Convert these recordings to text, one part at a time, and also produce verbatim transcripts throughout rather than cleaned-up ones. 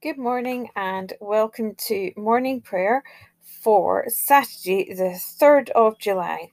Good morning and welcome to morning prayer for Saturday the third of July.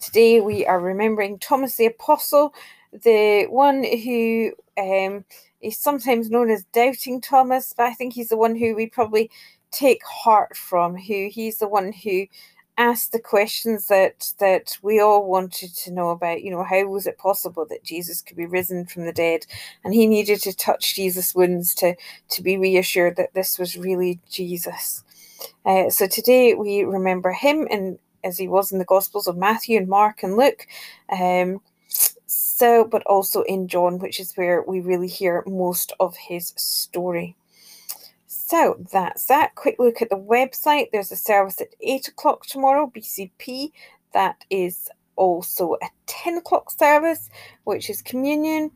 Today we are remembering Thomas the Apostle, the one who um, is sometimes known as Doubting Thomas, but I think he's the one who we probably take heart from, who he's the one who asked the questions that that we all wanted to know about. You know, how was it possible that Jesus could be risen from the dead? And he needed to touch Jesus' wounds to to be reassured that this was really Jesus. Uh, so today we remember him, and as he was in the Gospels of Matthew and Mark and Luke. Um, so, but also in John, which is where we really hear most of his story. So that's that. Quick look at the website. There's a service at eight o'clock tomorrow, B C P. That is also a ten o'clock service, which is communion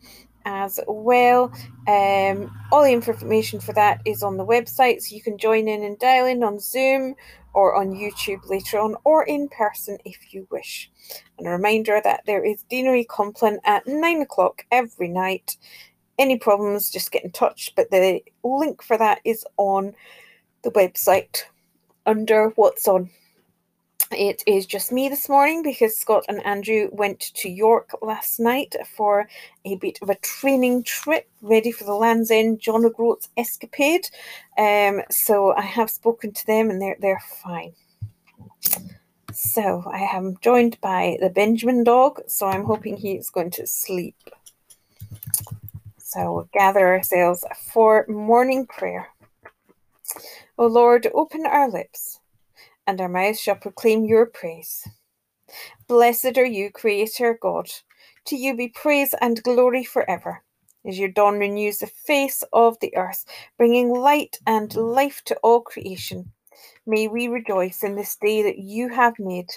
as well. Um, all the information for that is on the website, so you can join in and dial in on Zoom or on YouTube later on, or in person if you wish. And a reminder that there is Deanery Compline at nine o'clock every night. Any problems, just get in touch, but the link for that is on the website under what's on. It is just me this morning because Scott and Andrew went to York last night for a bit of a training trip, ready for the Land's End John O'Groats escapade. Um, so I have spoken to them and they're, they're fine. So I am joined by the Benjamin dog, so I'm hoping he's going to sleep. So we'll gather ourselves for morning prayer. O Lord, open our lips, and our mouths shall proclaim your praise. Blessed are you, Creator God. To you be praise and glory forever, as your dawn renews the face of the earth, bringing light and life to all creation. May we rejoice in this day that you have made.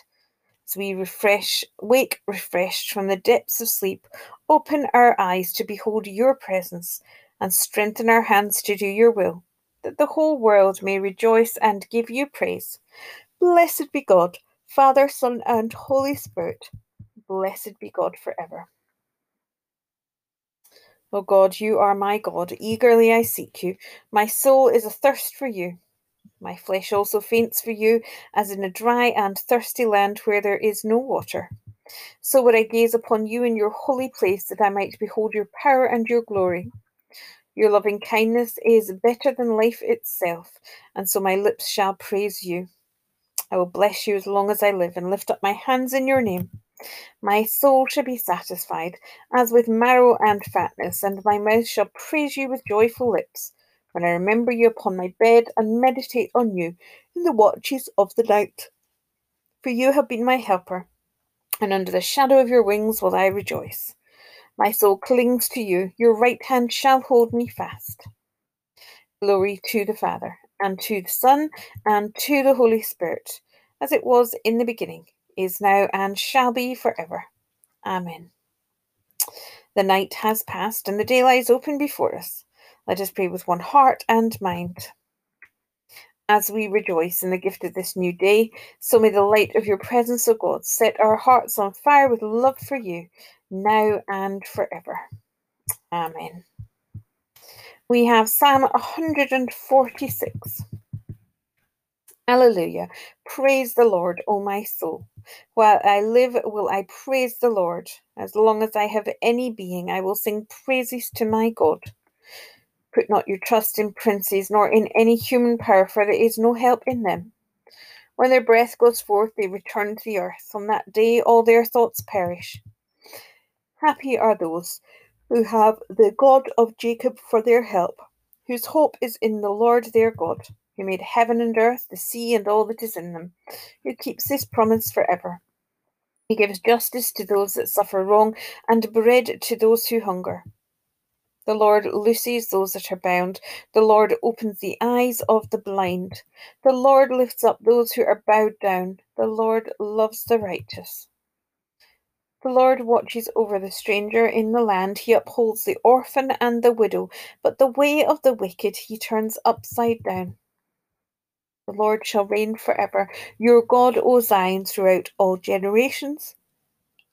As we refresh, wake refreshed from the depths of sleep, open our eyes to behold your presence and strengthen our hands to do your will, that the whole world may rejoice and give you praise. Blessed be God, Father, Son, and Holy Spirit. Blessed be God forever. O God, you are my God. Eagerly I seek you. My soul is athirst for you. My flesh also faints for you, as in a dry and thirsty land where there is no water. So would I gaze upon you in your holy place, that I might behold your power and your glory. Your loving kindness is better than life itself, and so my lips shall praise you. I will bless you as long as I live, and lift up my hands in your name. My soul shall be satisfied, as with marrow and fatness, and my mouth shall praise you with joyful lips. When I remember you upon my bed and meditate on you in the watches of the night. For you have been my helper, and under the shadow of your wings will I rejoice. My soul clings to you, your right hand shall hold me fast. Glory to the Father, and to the Son, and to the Holy Spirit, as it was in the beginning, is now, and shall be forever. Amen. The night has passed, and the day lies open before us. Let us pray with one heart and mind. As we rejoice in the gift of this new day, so may the light of your presence, O God, set our hearts on fire with love for you, now and forever. Amen. We have Psalm one forty-six. Alleluia. Praise the Lord, O my soul. While I live, will I praise the Lord. As long as I have any being, I will sing praises to my God. Put not your trust in princes, nor in any human power, for there is no help in them. When their breath goes forth, they return to the earth. On that day, all their thoughts perish. Happy are those who have the God of Jacob for their help, whose hope is in the Lord their God, who made heaven and earth, the sea, and all that is in them, who keeps his promise forever. He gives justice to those that suffer wrong, and bread to those who hunger. The Lord looses those that are bound. The Lord opens the eyes of the blind. The Lord lifts up those who are bowed down. The Lord loves the righteous. The Lord watches over the stranger in the land. He upholds the orphan and the widow, but the way of the wicked he turns upside down. The Lord shall reign forever, your God, O Zion, throughout all generations.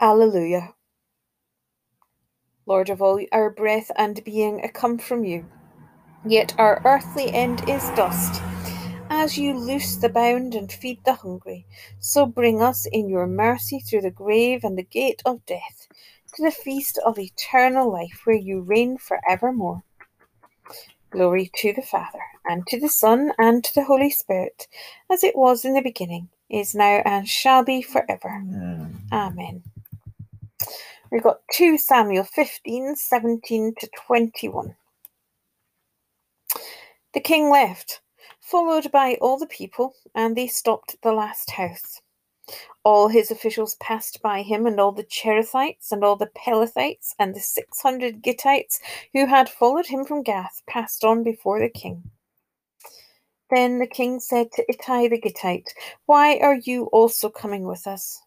Alleluia. Lord of all our breath and being, I come from you. yet our earthly end is dust. As you loose the bound and feed the hungry, so bring us in your mercy through the grave and the gate of death, to the feast of eternal life, where you reign for evermore. Glory to the Father, and to the Son, and to the Holy Spirit, as it was in the beginning, is now, and shall be forever. Amen. Amen. We've got two Samuel fifteen, seventeen to twenty-one. The king left, followed by all the people, and they stopped at the last house. All his officials passed by him, and all the Cherethites, and all the Pelethites, and the six hundred Gittites who had followed him from Gath passed on before the king. Then the king said to Ittai the Gittite, "Why are you also coming with us?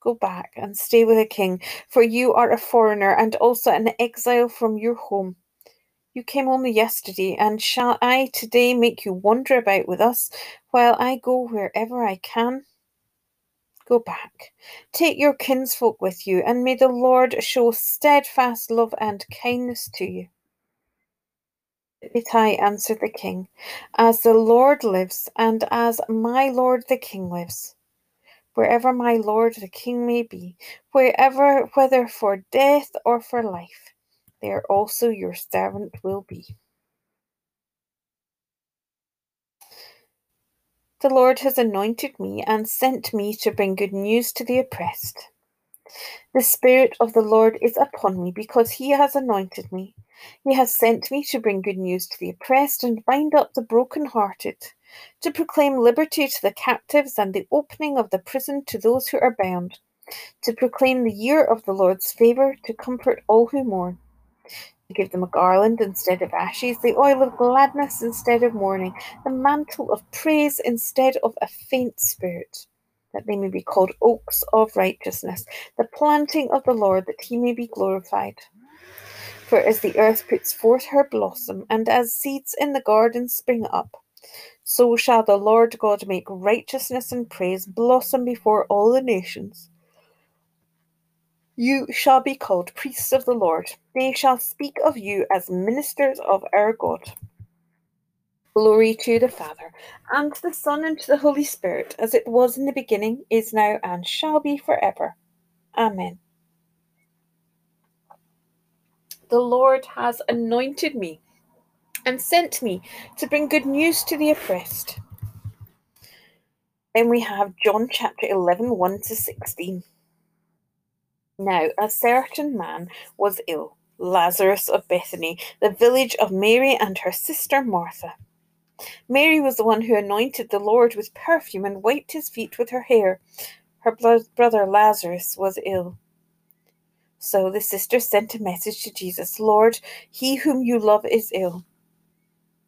Go back and stay with the king, for you are a foreigner and also an exile from your home. You came only yesterday, and shall I today make you wander about with us while I go wherever I can? Go back, take your kinsfolk with you, and may the Lord show steadfast love and kindness to you." Ittai answered the king, "As the Lord lives, and as my lord the king lives, wherever my lord the king may be, wherever, whether for death or for life, there also your servant will be." The Lord has anointed me and sent me to bring good news to the oppressed. The Spirit of the Lord is upon me, because he has anointed me. He has sent me to bring good news to the oppressed and bind up the brokenhearted, to proclaim liberty to the captives and the opening of the prison to those who are bound, to proclaim the year of the Lord's favour, to comfort all who mourn, to give them a garland instead of ashes, the oil of gladness instead of mourning, the mantle of praise instead of a faint spirit, that they may be called oaks of righteousness, the planting of the Lord, that he may be glorified. For as the earth puts forth her blossom, and as seeds in the garden spring up, so shall the Lord God make righteousness and praise blossom before all the nations. You shall be called priests of the Lord. They shall speak of you as ministers of our God. Glory to the Father, and to the Son, and to the Holy Spirit, as it was in the beginning, is now, and shall be forever. Amen. The Lord has anointed me and sent me to bring good news to the oppressed. Then we have John chapter eleven, one to sixteen. Now, a certain man was ill, Lazarus of Bethany, the village of Mary and her sister Martha. Mary was the one who anointed the Lord with perfume and wiped his feet with her hair. Her brother Lazarus was ill. So the sister sent a message to Jesus, "Lord, he whom you love is ill."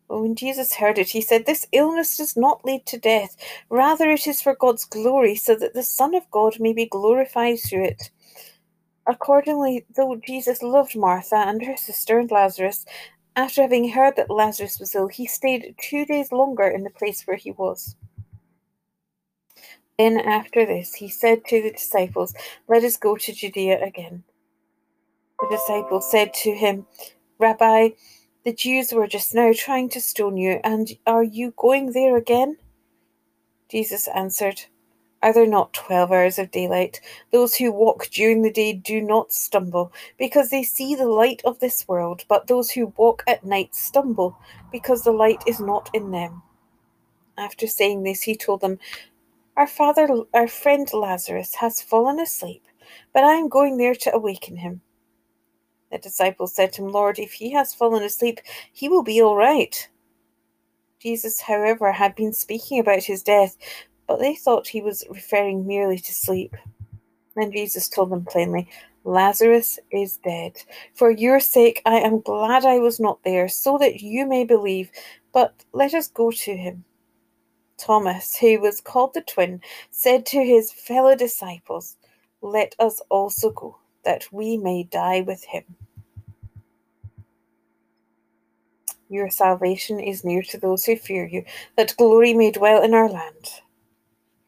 But when Jesus heard it, he said, "This illness does not lead to death. Rather, it is for God's glory, so that the Son of God may be glorified through it." Accordingly, though Jesus loved Martha and her sister and Lazarus, after having heard that Lazarus was ill, he stayed two days longer in the place where he was. Then after this, he said to the disciples, "Let us go to Judea again." The disciples said to him, "Rabbi, the Jews were just now trying to stone you, and are you going there again?" Jesus answered, "Are there not twelve hours of daylight? Those who walk during the day do not stumble, because they see the light of this world, but those who walk at night stumble, because the light is not in them." After saying this, he told them, Our father, our friend Lazarus has fallen asleep, but I am going there to awaken him." The disciples said to him, "Lord, if he has fallen asleep, he will be all right." Jesus, however, had been speaking about his death, but they thought he was referring merely to sleep. Then Jesus told them plainly, "Lazarus is dead. For your sake I am glad I was not there, so that you may believe, but let us go to him." Thomas, who was called the twin, said to his fellow disciples, "Let us also go, that we may die with him." Your salvation is near to those who fear you, that glory may dwell in our land.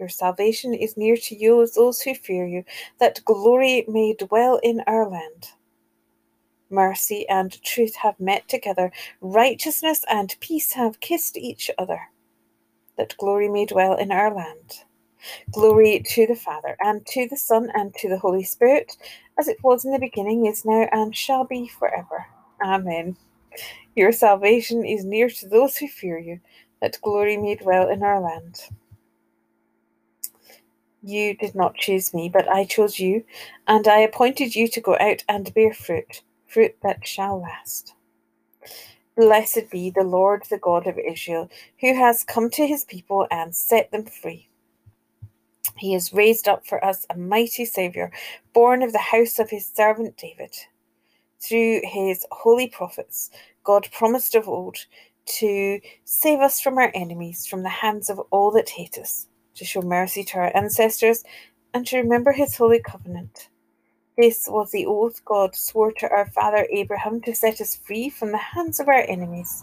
Your salvation is near to you as those who fear you, that glory may dwell in our land. mercy and truth have met together. Righteousness and peace have kissed each other, that glory may dwell in our land. Glory to the Father, and to the Son, and to the Holy Spirit, as it was in the beginning, is now, and shall be forever. Amen. Your salvation is near to those who fear you, that glory may dwell in our land. You did not choose me, but I chose you, and I appointed you to go out and bear fruit, fruit that shall last. Blessed be the Lord, the God of Israel, who has come to his people and set them free. He has raised up for us a mighty Saviour, born of the house of his servant David. Through his holy prophets, God promised of old to save us from our enemies, from the hands of all that hate us, to show mercy to our ancestors, and to remember his holy covenant. This was the oath God swore to our father Abraham, to set us free from the hands of our enemies,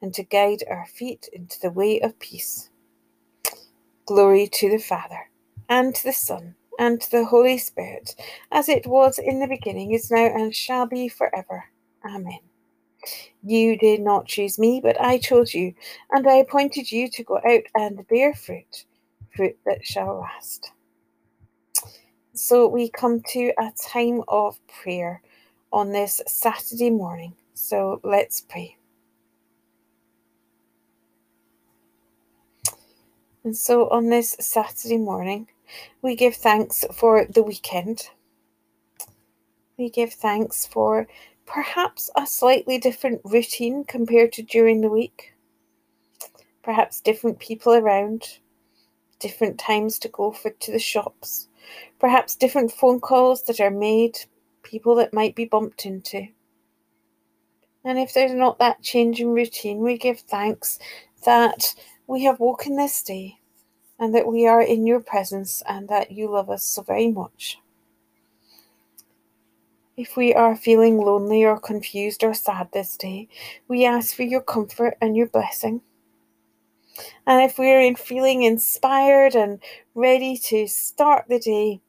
and to guide our feet into the way of peace. Glory to the Father, and to the Son, and to the Holy Spirit, as it was in the beginning, is now, and shall be forever. Amen. You did not choose me, but I chose you, and I appointed you to go out and bear fruit, fruit that shall last. So we come to a time of prayer on this Saturday morning. So let's pray. And so on this Saturday morning, we give thanks for the weekend. We give thanks for perhaps a slightly different routine compared to during the week. Perhaps different people around, different times to go for to the shops, perhaps different phone calls that are made, people that might be bumped into. And if there's not that change in routine, we give thanks that we have woken this day, and that we are in your presence, and that you love us so very much. If we are feeling lonely or confused or sad this day, we ask for your comfort and your blessing. And if we are in feeling inspired and ready to start the day,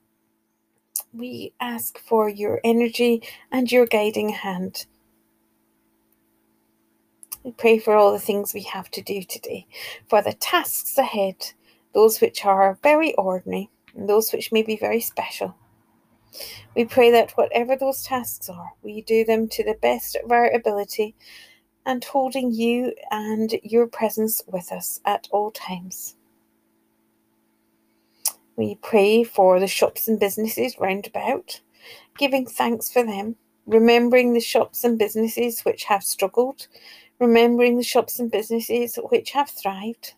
we ask for your energy and your guiding hand. We pray for all the things we have to do today, for the tasks ahead, those which are very ordinary and those which may be very special. We pray that whatever those tasks are, we do them to the best of our ability, and holding you and your presence with us at all times. We pray for the shops and businesses round about, giving thanks for them, remembering the shops and businesses which have struggled, remembering the shops and businesses which have thrived.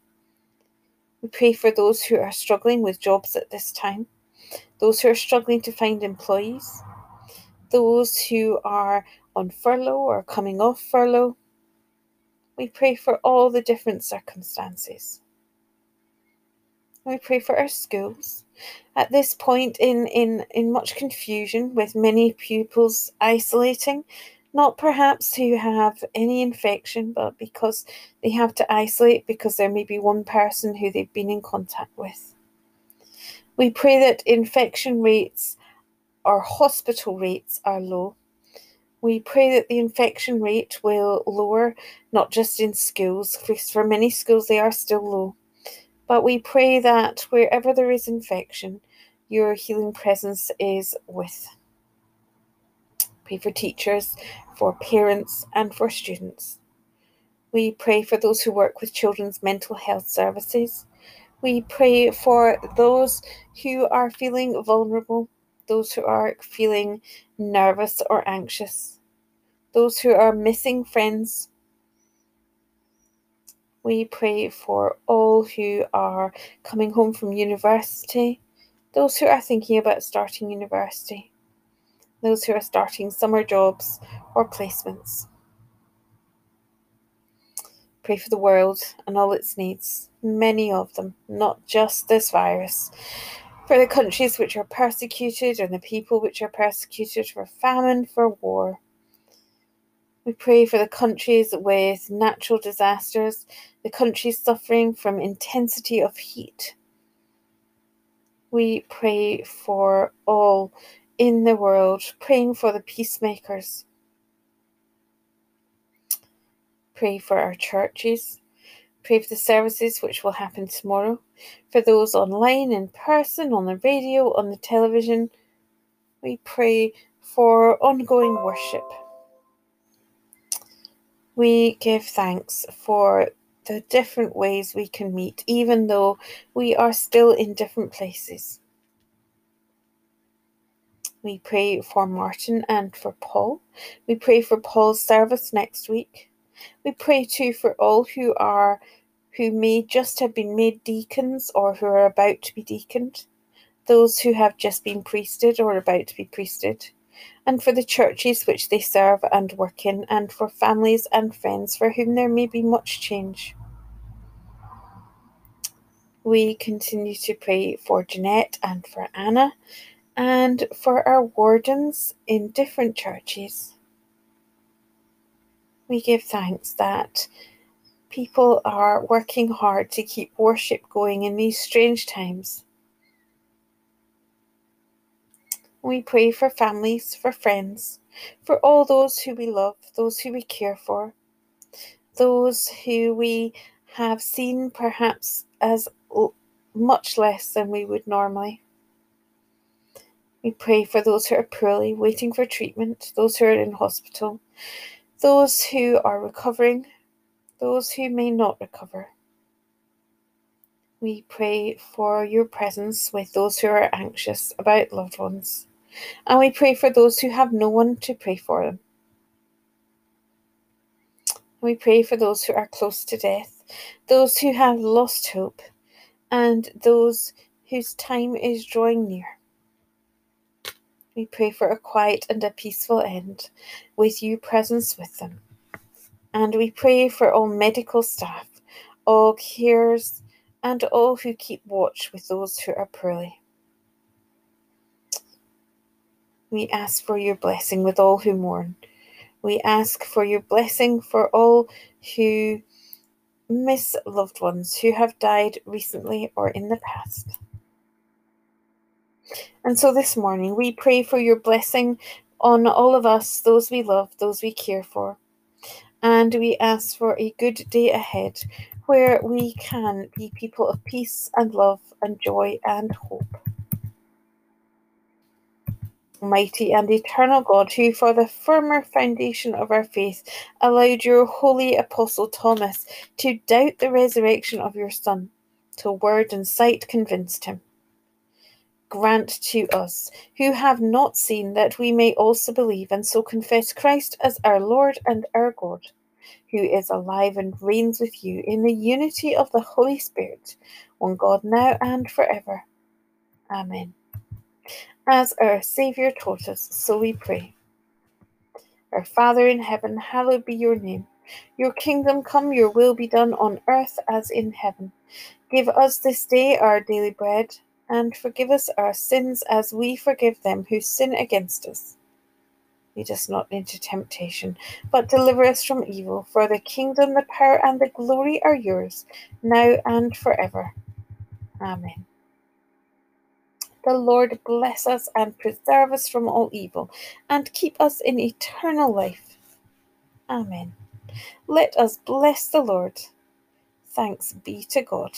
We pray for those who are struggling with jobs at this time, those who are struggling to find employees, those who are on furlough or coming off furlough. We pray for all the different circumstances. We pray for our schools. At this point in, in, in much confusion, with many pupils isolating, not perhaps who have any infection, but because they have to isolate because there may be one person who they've been in contact with. We pray that infection rates or hospital rates are low. We pray that the infection rate will lower, not just in schools, because for many schools they are still low. But we pray that wherever there is infection, your healing presence is with. Pray for teachers, for parents, and for students. We pray for those who work with children's mental health services. We pray for those who are feeling vulnerable, those who are feeling nervous or anxious, those who are missing friends. We pray for all who are coming home from university, those who are thinking about starting university, those who are starting summer jobs or placements. Pray for the world and all its needs, many of them, not just this virus. For the countries which are persecuted and the people which are persecuted, for famine, for war. We pray for the countries with natural disasters, the countries suffering from intensity of heat. We pray for all in the world, praying for the peacemakers. Pray for our churches. Pray for the services which will happen tomorrow, for those online, in person, on the radio, on the television. We pray for ongoing worship. We give thanks for the different ways we can meet, even though we are still in different places. We pray for Martin and for Paul. We pray for Paul's service next week. We pray too for all who are, who may just have been made deacons or who are about to be deaconed, those who have just been priested or about to be priested, and for the churches which they serve and work in, and for families and friends for whom there may be much change. We continue to pray for Jeanette and for Anna, and for our wardens in different churches. We give thanks that people are working hard to keep worship going in these strange times. We pray for families, for friends, for all those who we love, those who we care for, those who we have seen perhaps as much less than we would normally. We pray for those who are poorly, waiting for treatment, those who are in hospital, those who are recovering, those who may not recover. We pray for your presence with those who are anxious about loved ones, and we pray for those who have no one to pray for them. We pray for those who are close to death, those who have lost hope, and those whose time is drawing near. We pray for a quiet and a peaceful end, with your presence with them. And we pray for all medical staff, all carers, and all who keep watch with those who are poorly. We ask for your blessing with all who mourn. We ask for your blessing for all who miss loved ones who have died recently or in the past. And so this morning we pray for your blessing on all of us, those we love, those we care for. And we ask for a good day ahead where we can be people of peace and love and joy and hope. Almighty and eternal God, who for the firmer foundation of our faith allowed your holy Apostle Thomas to doubt the resurrection of your Son, till word and sight convinced him, grant to us, who have not seen, that we may also believe and so confess Christ as our Lord and our God, who is alive and reigns with you in the unity of the Holy Spirit, one God now and forever. Amen. As our Saviour taught us, so we pray. Our Father in heaven, hallowed be your name. Your kingdom come, your will be done on earth as in heaven. Give us this day our daily bread, and forgive us our sins as we forgive them who sin against us. Lead us not into temptation, but deliver us from evil. For the kingdom, the power, and the glory are yours, now and forever. Amen. The Lord bless us and preserve us from all evil, and keep us in eternal life. Amen. Let us bless the Lord. Thanks be to God.